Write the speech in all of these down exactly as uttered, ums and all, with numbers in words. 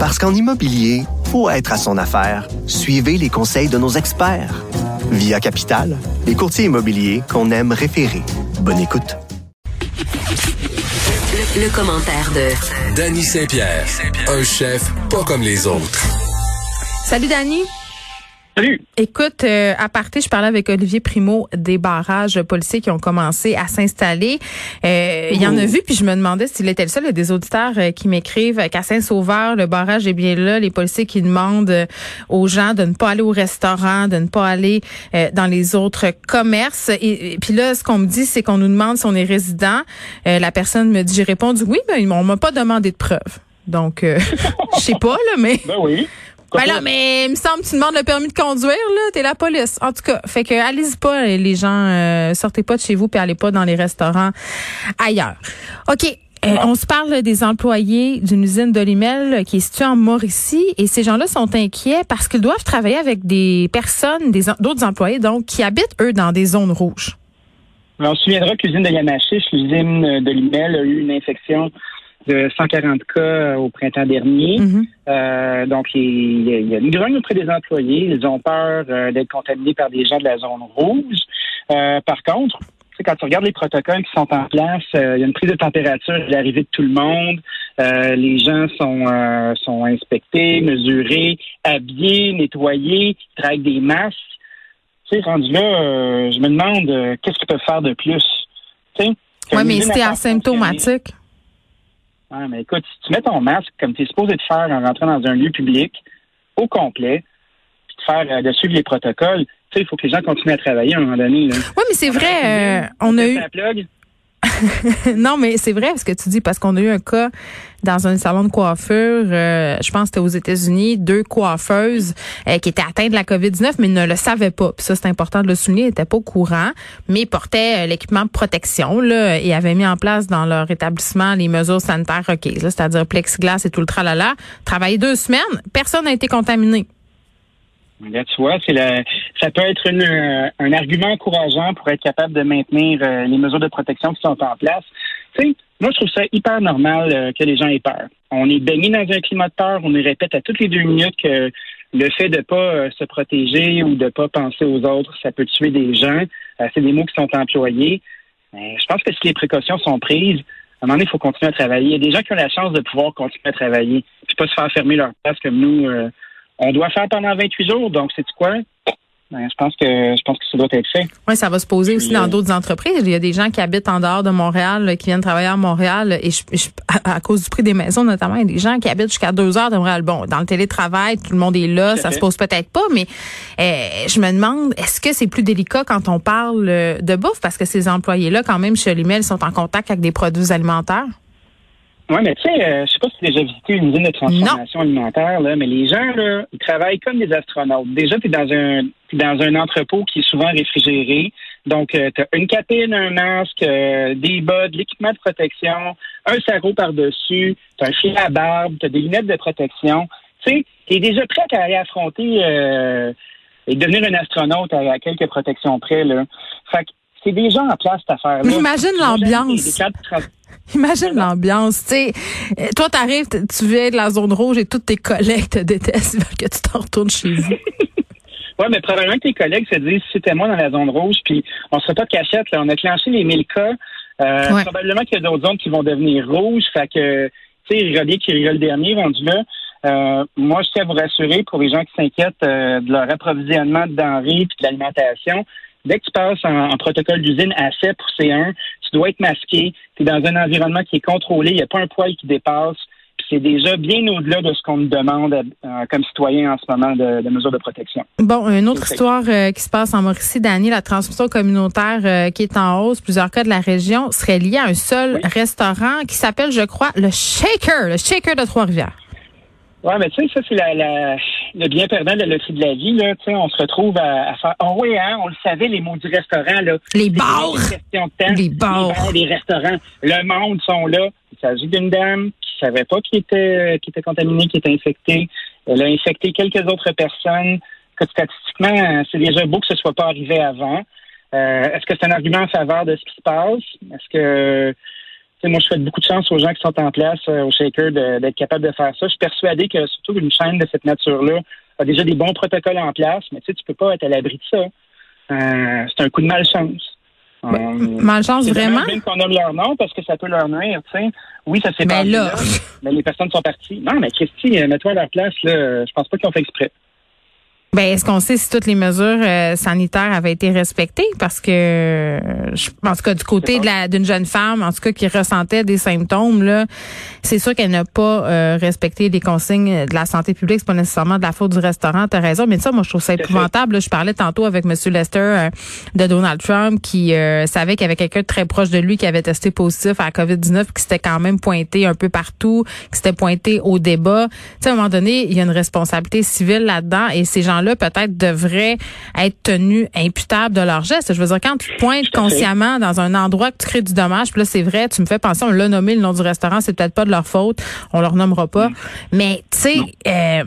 Parce qu'en immobilier, faut être à son affaire. Suivez les conseils de nos experts. Via Capital, les courtiers immobiliers qu'on aime référer. Bonne écoute. Le, le commentaire de Danny Saint-Pierre, un chef pas comme les autres. Salut Danny. Salut. Écoute, euh, à parté, je parlais avec Olivier Primeau des barrages policiers qui ont commencé à s'installer. Euh, il y en a vu, puis je me demandais s'il était le seul. Il y a des auditeurs euh, qui m'écrivent qu'à Saint-Sauveur, le barrage est bien là. Les policiers qui demandent euh, aux gens de ne pas aller au restaurant, de ne pas aller euh, dans les autres commerces. Et, et puis là, ce qu'on me dit, c'est qu'on nous demande si on est résident. Euh, la personne me dit, j'ai répondu, oui, mais ben, on m'a pas demandé de preuves. Donc, euh, je sais pas, là, mais... Ben oui. Ben là, mais il me semble que tu demandes le permis de conduire, là, t'es la police. En tout cas, fait que allez-y pas, les gens, euh, sortez pas de chez vous puis allez pas dans les restaurants ailleurs. OK, euh, on se parle des employés d'une usine de Limel qui est située en Mauricie et ces gens-là sont inquiets parce qu'ils doivent travailler avec des personnes, des d'autres employés, donc, qui habitent, eux, dans des zones rouges. Alors, on se souviendra que l'usine de Yamachi, l'usine de Limel, a eu une infection de cent quarante cas au printemps dernier. Mm-hmm. Euh, donc, il y, a, il y a une grogne auprès des employés. Ils ont peur euh, d'être contaminés par des gens de la zone rouge. Euh, par contre, quand tu regardes les protocoles qui sont en place, euh, il y a une prise de température à l'arrivée de tout le monde. Euh, les gens sont euh, sont inspectés, mesurés, habillés, nettoyés, ils travaillent des masques. Tu sais, rendu là, euh, je me demande euh, qu'est-ce qu'ils peuvent faire de plus. Oui, mais c'était asymptomatique. Ah, mais écoute, si tu mets ton masque comme tu es supposé de faire en rentrant dans un lieu public au complet, puis de faire de suivre les protocoles, tu sais, il faut que les gens continuent à travailler à un moment donné. Là. Oui, mais c'est vrai, euh, on a eu... Non, mais c'est vrai ce que tu dis, parce qu'on a eu un cas dans un salon de coiffure, euh, je pense que c'était aux États-Unis, deux coiffeuses euh, qui étaient atteintes de la covid dix-neuf, mais ne le savaient pas. Puis ça, c'est important de le souligner, elles n'étaient pas au courant, mais ils portaient euh, l'équipement de protection là, et avaient mis en place dans leur établissement les mesures sanitaires requises, là, c'est-à-dire plexiglas et tout le tralala. Travaillé deux semaines, personne n'a été contaminé. Là, tu vois, c'est la, ça peut être une, euh, un argument encourageant pour être capable de maintenir euh, les mesures de protection qui sont en place. Tu sais, moi, je trouve ça hyper normal euh, que les gens aient peur. On est baigné dans un climat de peur. On nous répète à toutes les deux minutes que le fait de pas euh, se protéger ou de pas penser aux autres, ça peut tuer des gens. Euh, c'est des mots qui sont employés. Mais je pense que si les précautions sont prises, à un moment donné, il faut continuer à travailler. Il y a des gens qui ont la chance de pouvoir continuer à travailler puis pas se faire fermer leur place comme nous... Euh, on doit faire pendant vingt-huit jours, donc c'est quoi? Ben, je pense que je pense que ça doit être fait. Oui, ça va se poser aussi dans d'autres entreprises. Il y a des gens qui habitent en dehors de Montréal, là, qui viennent travailler à Montréal, et je, je, à, à cause du prix des maisons notamment, il y a des gens qui habitent jusqu'à deux heures de Montréal. Bon, dans le télétravail, tout le monde est là, ça, ça se pose peut-être pas, mais euh, je me demande, est-ce que c'est plus délicat quand on parle de bouffe? Parce que ces employés-là, quand même, chez Limel, sont en contact avec des produits alimentaires. Oui, mais tu sais, euh, je sais pas si tu as déjà visité une usine de transformation non. alimentaire, là, mais les gens, là, ils travaillent comme des astronautes. Déjà, tu es dans un t'es dans un entrepôt qui est souvent réfrigéré. Donc, euh, tu as une capine, un masque, euh, des bottes, de l'équipement de protection, un sarrau par-dessus, tu as un fil à barbe, tu as des lunettes de protection. Tu sais, tu es déjà prêt à aller affronter euh, et devenir un astronaute à, à quelques protections près. Là. Fait que c'est déjà en place, cette affaire-là. Mais imagine l'ambiance. Imagine l'ambiance, tu sais. Toi, t'arrives, tu viens de la zone rouge et tous tes collègues te détestent, ils veulent que tu t'en retournes chez vous. Oui, mais probablement que tes collègues se disent, c'était moi dans la zone rouge, puis on serait pas de cachette, là. On a clenché les mille cas. Euh, ouais. Probablement qu'il y a d'autres zones qui vont devenir rouges. Fait que, tu sais, rigolier qui rigole dernier, rendu là. Euh, moi, je tiens à vous rassurer pour les gens qui s'inquiètent euh, de leur approvisionnement de denrées puis de l'alimentation. Dès que tu passes en, en protocole d'usine A C E P pour C un, tu dois être masqué, tu es dans un environnement qui est contrôlé, il n'y a pas un poil qui dépasse, puis c'est déjà bien au-delà de ce qu'on nous demande euh, comme citoyens en ce moment de, de mesures de protection. Bon, une autre histoire euh, qui se passe en Mauricie, Danny, la transmission communautaire euh, qui est en hausse, plusieurs cas de la région seraient liés à un seul oui. restaurant qui s'appelle, je crois, le Shaker, le Shaker de Trois-Rivières. Oui, mais tu sais, ça, c'est la, la, le bien perdant de la loterie de la vie, là. Tu sais, on se retrouve à, à faire. Oh, oui, hein, on le savait, les maudits restaurants, là. Les bars. Les bars. Les restaurants. Le monde sont là. Il s'agit d'une dame qui savait pas qui était, qui était contaminée, qui était infectée. Elle a infecté quelques autres personnes. Statistiquement, c'est déjà beau que ce soit pas arrivé avant. Euh, est-ce que c'est un argument en faveur de ce qui se passe? Est-ce que. T'sais, moi, je souhaite beaucoup de chance aux gens qui sont en place euh, au Shaker de, d'être capables de faire ça. Je suis persuadé que surtout une chaîne de cette nature-là a déjà des bons protocoles en place, mais tu sais, tu peux pas être à l'abri de ça. Euh, c'est un coup de malchance. Ben, euh, malchance, vraiment? Même qu'on nomme leur nom parce que ça peut leur nuire, tu sais. Oui, ça s'est ben passé là. là, mais les personnes sont parties. Non, mais Christy, mets-toi à leur place, là. Je pense pas qu'ils ont fait exprès. Ben, est-ce qu'on sait si toutes les mesures euh, sanitaires avaient été respectées? Parce que, euh, je, en tout cas, du côté de la, d'une jeune femme, en tout cas, qui ressentait des symptômes, là, c'est sûr qu'elle n'a pas euh, respecté les consignes de la santé publique. C'est pas nécessairement de la faute du restaurant, t'as raison. Mais ça, moi, je trouve ça épouvantable. Là, je parlais tantôt avec M. Lester euh, de Donald Trump qui euh, savait qu'il y avait quelqu'un de très proche de lui qui avait testé positif à la covid dix-neuf, qui s'était quand même pointé un peu partout, qui s'était pointé au débat. Tu sais, à un moment donné, il y a une responsabilité civile là-dedans et ces gens là peut-être devraient être tenus imputables de leur geste. Je veux dire, quand tu pointes consciemment dans un endroit que tu crées du dommage, puis là, c'est vrai, tu me fais penser, on l'a nommé le nom du restaurant, c'est peut-être pas de leur faute, on leur nommera pas. Mmh. Mais, tu sais, euh,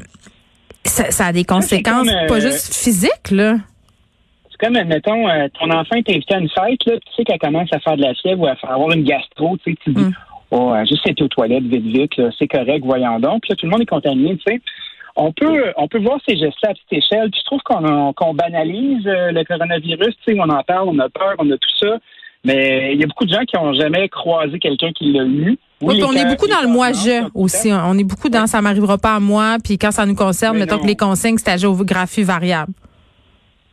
ça, ça a des conséquences comme, euh, pas juste physiques, là. C'est comme, mettons, euh, ton enfant est invité à une fête, là, tu sais qu'elle commence à faire de la fièvre ou à avoir une gastro, tu sais, tu dis, mmh. oh, juste été aux toilettes, vite, vite, là, c'est correct, voyons donc. Puis là, tout le monde est contaminé, tu sais. On peut, on peut voir ces gestes-là à petite échelle. Puis je trouve qu'on, on, qu'on banalise le coronavirus. Tu sais, on en parle, on a peur, on a tout ça. Mais il y a beaucoup de gens qui n'ont jamais croisé quelqu'un qui l'a eu. Oui, oui, on est beaucoup dans le moi-je aussi. On est beaucoup dans ça m'arrivera pas à moi. Puis quand ça nous concerne, mettons que les consignes, c'est la géographie variable.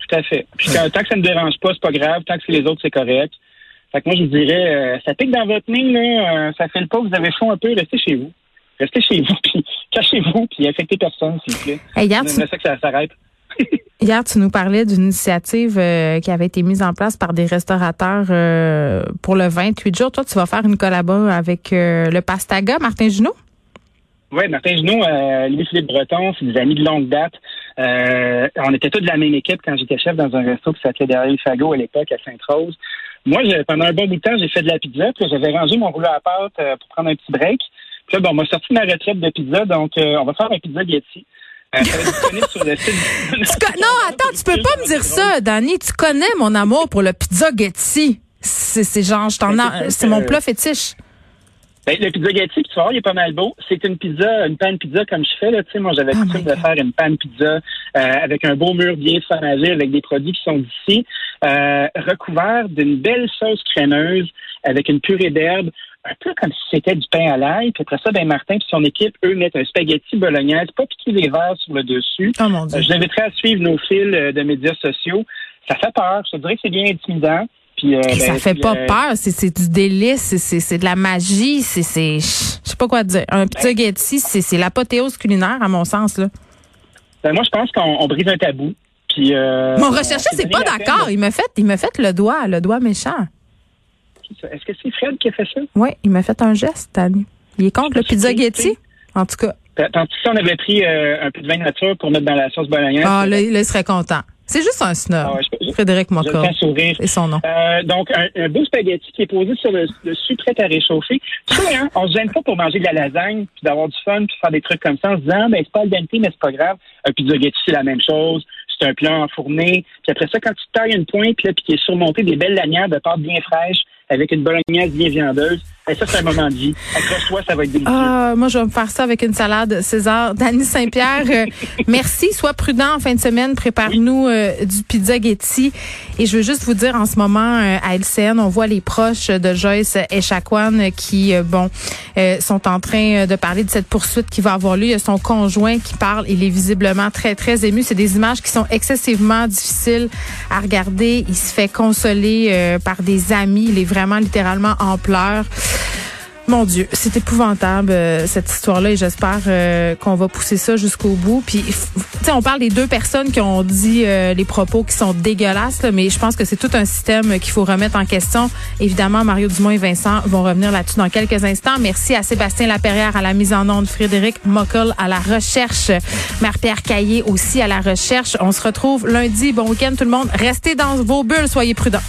Tout à fait. Puis quand, tant que ça ne me dérange pas, c'est pas grave. Tant que c'est les autres, c'est correct. Fait que moi, je vous dirais, euh, ça pique dans votre nez, là. Euh, ça fait le pas, vous avez faim un peu, restez chez vous. Restez chez vous, puis cachez-vous, puis affectez personne, s'il vous plaît. Hey, hier, tu... que ça s'arrête. Hier, tu nous parlais d'une initiative euh, qui avait été mise en place par des restaurateurs euh, pour le vingt-huit jours. Toi, tu vas faire une collabo avec euh, le Pastaga, Martin Juneau? Oui, Martin Juneau, euh, Louis-Philippe Breton, c'est des amis de longue date. Euh, on était tous de la même équipe quand j'étais chef dans un resto qui s'appelait Derrière le Fagot à l'époque, à Sainte-Rose. Moi, je, pendant un bon bout de temps, j'ai fait de la pizza, puis j'avais rangé mon rouleau à pâte euh, pour prendre un petit break. Puis là, bon, on m'a sorti ma retraite de pizza, donc euh, on va faire un pizza Yeti. Euh, ça va être disponible sur le site. co- non, attends, tu peux pas me dire ça, Danny. Tu connais mon amour pour le pizza Yeti. C'est, c'est genre, je t'en ben, c'est, a, c'est euh, mon plat fétiche. Ben, le pizza Yeti, puis tu vois, il est pas mal beau. C'est une pizza, une pan pizza comme je fais, là. Tu sais, moi, j'avais coutume oh de faire une pan pizza euh, avec un beau mur bien fromagé, avec des produits qui sont d'ici, euh, recouvert d'une belle sauce crémeuse, avec une purée d'herbe. Un peu comme si c'était du pain à l'ail. Puis après ça, ben Martin et son équipe, eux, mettent un spaghetti bolognaise, pas piqué les verres sur le dessus. Oh mon Dieu. Je l'inviterai à suivre nos fils de médias sociaux. Ça fait peur. Je te dirais que c'est bien intimidant. Puis, euh, ben, ça fait puis, pas euh, peur. C'est, c'est du délice. C'est, c'est, c'est de la magie. C'est, c'est, je sais pas quoi dire. Un petit ben, spaghetti, c'est, c'est l'apothéose culinaire, à mon sens, là. Ben, moi, je pense qu'on on brise un tabou. Puis, euh, mon rechercheur, c'est pas d'accord. De... Il me fait, il me fait le doigt, le doigt méchant. Est-ce que c'est Fred qui a fait ça? Oui, il m'a fait un geste, Danny. Il est contre le pizza Yeti, en tout cas. Tandis que si on avait pris euh, un peu de vin nature pour mettre dans la sauce bolognaise... Ah, là, il serait content. C'est juste un snob, ah ouais, Frédéric Mockel, et son nom. Euh, donc, un, un beau spaghetti qui est posé sur le dessus, prêt à réchauffer. Tu sais, hein, on se gêne pas pour manger de la lasagne, puis d'avoir du fun, puis faire des trucs comme ça, en se disant, ben c'est pas al dente, mais c'est pas grave. Un pizza Yeti, c'est la même chose. C'est un plat enfourné. Puis après ça, quand tu tailles une pointe, puis qui est surmonté des belles lanières de pâte bien fraîches, avec une bolognaise bien viandeuse. Et ça, c'est un moment de vie. Accroche-toi, ça va être délicieux. Ah, moi, je vais me faire ça avec une salade César. Danny Saint-Pierre, euh, merci. Sois prudent en fin de semaine. Prépare-nous euh, du pizza Yeti. Et je veux juste vous dire, en ce moment, euh, à L C N, on voit les proches de Joyce Echaquan qui, euh, bon, euh, sont en train de parler de cette poursuite qui va avoir lieu. Il y a son conjoint qui parle. Il est visiblement très, très ému. C'est des images qui sont excessivement difficiles à regarder. Il se fait consoler euh, par des amis. Il est vraiment littéralement en pleurs. Mon Dieu, c'est épouvantable euh, cette histoire-là et j'espère euh, qu'on va pousser ça jusqu'au bout. Puis, tu sais, on parle des deux personnes qui ont dit euh, les propos qui sont dégueulasses, là, mais je pense que c'est tout un système qu'il faut remettre en question. Évidemment, Mario Dumont et Vincent vont revenir là-dessus dans quelques instants. Merci à Sébastien Laperrière à la mise en onde, Frédéric Mockel à la recherche, Marc-Pierre Caillé aussi à la recherche. On se retrouve lundi. Bon week-end tout le monde. Restez dans vos bulles, soyez prudents.